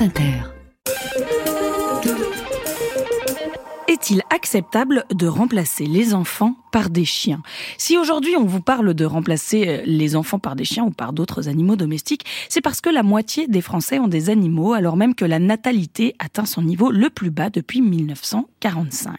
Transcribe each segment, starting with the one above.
France Inter. Est-il acceptable de remplacer les enfants par des chiens ? Si aujourd'hui on vous parle de remplacer les enfants par des chiens ou par d'autres animaux domestiques, c'est parce que la moitié des Français ont des animaux, alors même que la natalité atteint son niveau le plus bas depuis 1945.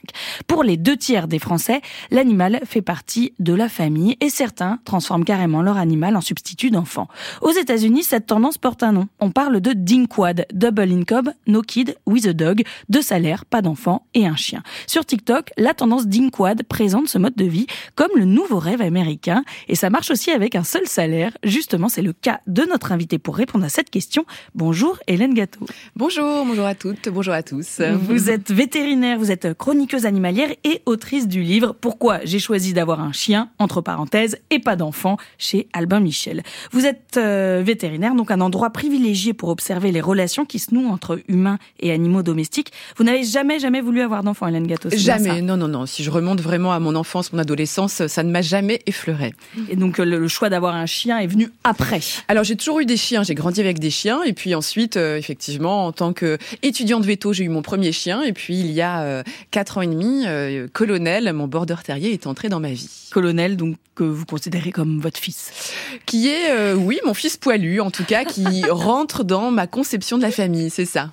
Pour les 2 tiers des Français, l'animal fait partie de la famille et certains transforment carrément leur animal en substitut d'enfant. Aux États-Unis, cette tendance porte un nom. On parle de Dinkwad, double income, no kid with a dog, 2 salaires, pas d'enfant et un chien. Sur TikTok, la tendance Dinkwad présente ce mode de vie comme le nouveau rêve américain et ça marche aussi avec un seul salaire. Justement, c'est le cas de notre invitée pour répondre à cette question. Bonjour Hélène Gâteau. Bonjour, bonjour à toutes, bonjour à tous. Vous êtes vétérinaire, vous êtes chroniqueuse animalière et autrice du livre « Pourquoi j'ai choisi d'avoir un chien, entre parenthèses, et pas d'enfant » chez Albin Michel. Vous êtes vétérinaire, donc un endroit privilégié pour observer les relations qui se nouent entre humains et animaux domestiques. Vous n'avez jamais voulu avoir d'enfant, Hélène Gâteau. Jamais, non. Si je remonte vraiment à mon enfance, mon adolescence, ça ne m'a jamais effleurée. Et donc le choix d'avoir un chien est venu après. Alors j'ai toujours eu des chiens, j'ai grandi avec des chiens, et puis ensuite, effectivement, en tant qu'étudiante véto, j'ai eu mon premier chien, et puis il y a 4 ans et demi, Colonel, mon Border Terrier, est entré dans ma vie. Colonel, donc, que vous considérez comme votre fils. Qui est, oui, mon fils poilu, en tout cas, qui rentre dans ma conception de la famille, c'est ça.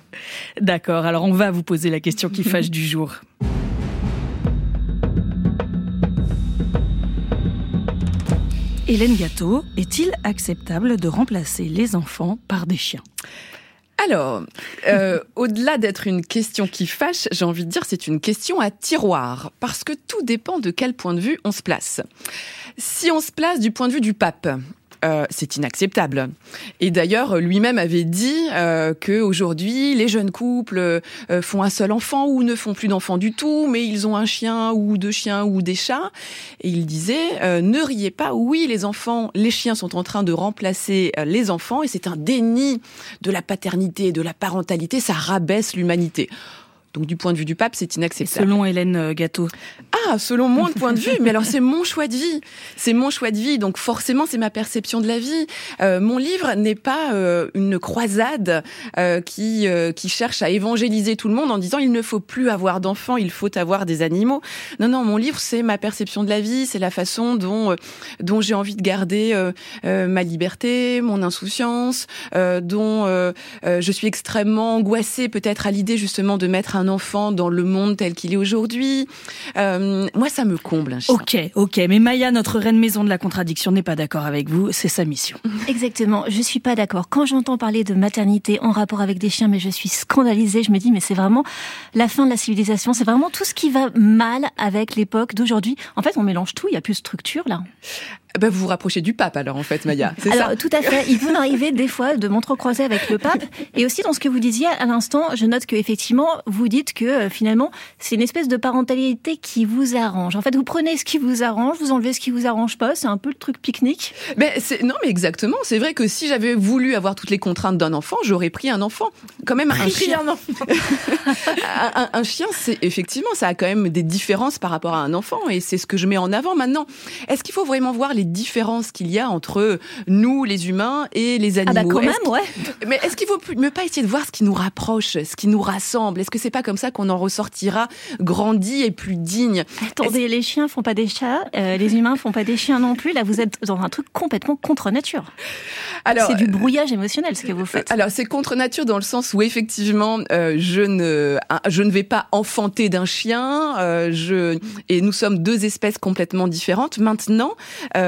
D'accord, alors on va vous poser la question qui fâche du jour. Hélène Gâteau, est-il acceptable de remplacer les enfants par des chiens ? Alors, au-delà d'être une question qui fâche, j'ai envie de dire c'est une question à tiroir, parce que tout dépend de quel point de vue on se place. Si on se place du point de vue du pape, c'est inacceptable. Et d'ailleurs, lui-même avait dit qu'aujourd'hui, les jeunes couples font un seul enfant ou ne font plus d'enfants du tout, mais ils ont un chien ou 2 chiens ou des chats. Et il disait, ne riez pas, oui, les chiens sont en train de remplacer les enfants et c'est un déni de la paternité, de la parentalité, ça rabaisse l'humanité. Donc, du point de vue du pape, c'est inacceptable. Et selon Hélène Gâteau. Ah, selon mon point de vue. Mais alors, c'est mon choix de vie. C'est mon choix de vie. Donc, forcément, c'est ma perception de la vie. Mon livre n'est pas une croisade qui cherche à évangéliser tout le monde en disant il ne faut plus avoir d'enfants, il faut avoir des animaux. Non, mon livre, c'est ma perception de la vie. C'est la façon dont j'ai envie de garder ma liberté, mon insouciance, dont je suis extrêmement angoissée peut-être à l'idée justement de mettre un enfant dans le monde tel qu'il est aujourd'hui. Moi, ça me comble, un chien. Ok. Mais Maya, notre reine maison de la contradiction, n'est pas d'accord avec vous. C'est sa mission. Exactement. Je suis pas d'accord. Quand j'entends parler de maternité en rapport avec des chiens, mais je suis scandalisée. Je me dis, mais c'est vraiment la fin de la civilisation. C'est vraiment tout ce qui va mal avec l'époque d'aujourd'hui. En fait, on mélange tout. Il n'y a plus de structure, là. Ben, vous vous rapprochez du pape, alors, en fait, Maya. C'est ça. Tout à fait. Il peut m'arriver, des fois, de m'entrecroiser avec le pape. Et aussi, dans ce que vous disiez à l'instant, je note qu'effectivement, vous dites que, finalement, c'est une espèce de parentalité qui vous arrange. En fait, vous prenez ce qui vous arrange, vous enlevez ce qui vous arrange pas. C'est un peu le truc pique-nique. Mais exactement. C'est vrai que si j'avais voulu avoir toutes les contraintes d'un enfant, j'aurais pris un enfant. Quand même, un chien. Un chien, c'est, effectivement, ça a quand même des différences par rapport à un enfant. Et c'est ce que je mets en avant maintenant. Est-ce qu'il faut vraiment voir les différences qu'il y a entre nous, les humains, et les animaux. Ah bah quand même, ouais. Mais est-ce qu'il ne faut mieux pas essayer de voir ce qui nous rapproche, ce qui nous rassemble ? Est-ce que c'est pas comme ça qu'on en ressortira grandi et plus digne ? Attendez, les chiens font pas des chats, les humains font pas des chiens non plus. Là, vous êtes dans un truc complètement contre nature. Alors, c'est du brouillage émotionnel ce que vous faites. Alors, c'est contre nature dans le sens où effectivement, je ne vais pas enfanter d'un chien. Et nous sommes 2 espèces complètement différentes. Maintenant.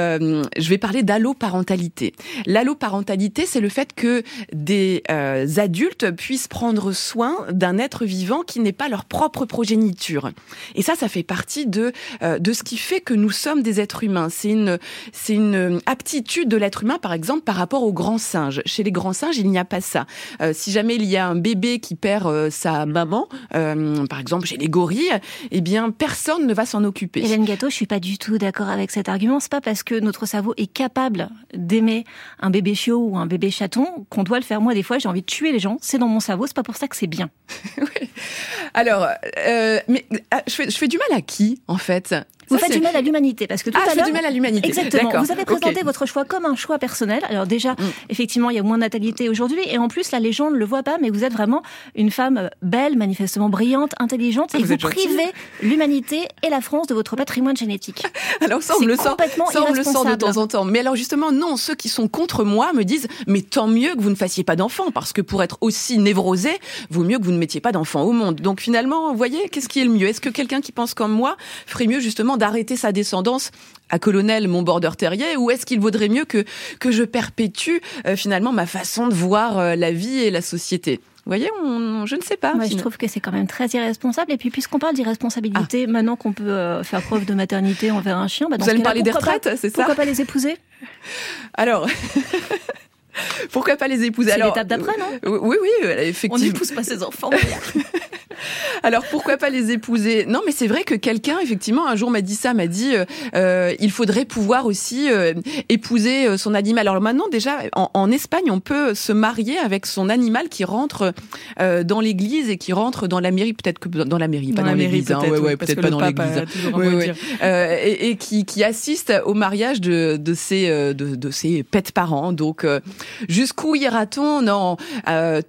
Je vais parler d'alloparentalité. L'alloparentalité, c'est le fait que des adultes puissent prendre soin d'un être vivant qui n'est pas leur propre progéniture. Et ça fait partie de ce qui fait que nous sommes des êtres humains. C'est une aptitude de l'être humain, par exemple, par rapport aux grands singes. Chez les grands singes, il n'y a pas ça. Si jamais il y a un bébé qui perd sa maman, par exemple chez les gorilles, eh bien, personne ne va s'en occuper. Hélène Gâteau, je suis pas du tout d'accord avec cet argument. C'est pas parce que notre cerveau est capable d'aimer un bébé chiot ou un bébé chaton qu'on doit le faire. Moi, des fois, j'ai envie de tuer les gens. C'est dans mon cerveau. C'est pas pour ça que c'est bien. Oui. Alors, mais je fais du mal à qui, en fait ? Vous faites du mal à l'humanité, parce que tout à l'heure... du mal à l'humanité. Exactement. D'accord. Vous avez présenté votre choix comme un choix personnel. Alors déjà, effectivement, il y a moins de natalité aujourd'hui, et en plus, la légende ne le voit pas, mais vous êtes vraiment une femme belle, manifestement brillante, intelligente, et vous privez l'humanité et la France de votre patrimoine génétique. Alors ça, on le sent de temps en temps. Mais alors justement, non, ceux qui sont contre moi me disent, mais tant mieux que vous ne fassiez pas d'enfants, parce que pour être aussi névrosé, vaut mieux que vous ne mettiez pas d'enfants au monde. Donc finalement, vous voyez, qu'est-ce qui est le mieux ? Est-ce que quelqu'un qui pense comme moi ferait mieux justement d'arrêter sa descendance à Colonel, mon Border Terrier, ou est-ce qu'il vaudrait mieux que je perpétue finalement ma façon de voir la vie et la société ? Vous voyez, je ne sais pas. Moi, je trouve que c'est quand même très irresponsable. Et puis, puisqu'on parle d'irresponsabilité, maintenant qu'on peut faire preuve de maternité envers un chien... Vous allez me parler des retraites, c'est ça ? Pourquoi pas les épouser ? Alors... Pourquoi pas les épouser ? C'est alors, l'étape d'après, non ? Oui, effectivement. On n'épouse pas ses enfants. Alors, pourquoi pas les épouser ? Non, mais c'est vrai que quelqu'un, effectivement, un jour m'a dit il faudrait pouvoir aussi épouser son animal. Alors maintenant, déjà, en Espagne, on peut se marier avec son animal qui rentre dans l'église et qui rentre dans la mairie, peut-être que dans la mairie, pas dans l'église. Peut-être pas dans l'église. Et qui assiste au mariage de ses pets parents, donc... Jusqu'où ira-t-on ? Non,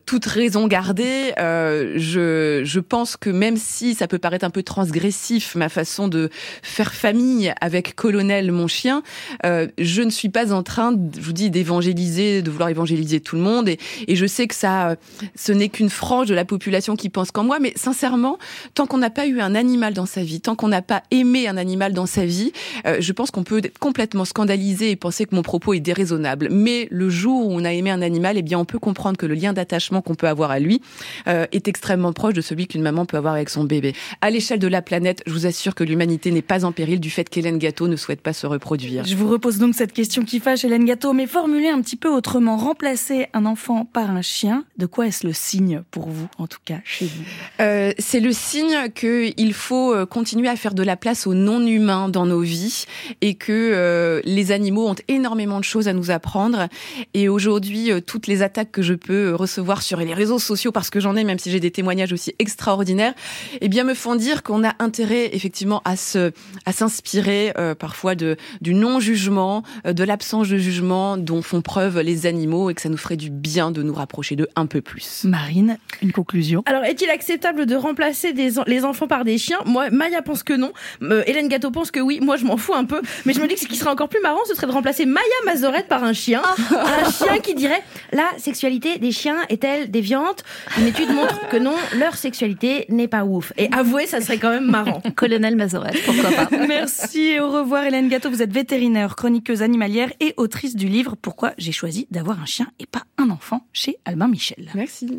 toute raison gardée, je pense que même si ça peut paraître un peu transgressif, ma façon de faire famille avec Colonel, mon chien, je ne suis pas en train, je vous dis, de vouloir évangéliser tout le monde, et je sais que ce n'est qu'une frange de la population qui pense qu'en moi, mais sincèrement, tant qu'on n'a pas eu un animal dans sa vie, tant qu'on n'a pas aimé un animal dans sa vie, je pense qu'on peut être complètement scandalisé et penser que mon propos est déraisonnable. Mais le jour où on a aimé un animal, eh bien, on peut comprendre que le lien d'attachement qu'on peut avoir à lui est extrêmement proche de celui qu'une maman peut avoir avec son bébé. À l'échelle de la planète, je vous assure que l'humanité n'est pas en péril du fait qu'Hélène Gâteau ne souhaite pas se reproduire. Je vous repose donc cette question qui fâche, Hélène Gâteau, mais formulée un petit peu autrement. Remplacer un enfant par un chien, de quoi est-ce le signe pour vous, en tout cas, chez vous ? C'est le signe qu'il faut continuer à faire de la place aux non-humains dans nos vies et que les animaux ont énormément de choses à nous apprendre. Et aujourd'hui, toutes les attaques que je peux recevoir sur les réseaux sociaux, parce que j'en ai, même si j'ai des témoignages aussi extraordinaires, eh bien, me font dire qu'on a intérêt, effectivement, à s'inspirer, parfois du non-jugement, de l'absence de jugement dont font preuve les animaux, et que ça nous ferait du bien de nous rapprocher d'eux un peu plus. Marine, une conclusion. Alors, est-il acceptable de remplacer les enfants par des chiens ? Moi, Maya pense que non. Hélène Gâteau pense que oui. Moi, je m'en fous un peu. Mais je me dis que ce qui serait encore plus marrant, ce serait de remplacer Maya Mazorette par un chien. Un chien qui dirait « La sexualité des chiens est-elle déviante ? » Une étude montre que non, leur sexualité n'est pas ouf. Et avouez, ça serait quand même marrant. Colonel Mazorette, pourquoi pas. Merci et au revoir Hélène Gâteau. Vous êtes vétérinaire, chroniqueuse animalière et autrice du livre « Pourquoi j'ai choisi d'avoir un chien et pas un enfant » chez Albin Michel. Merci.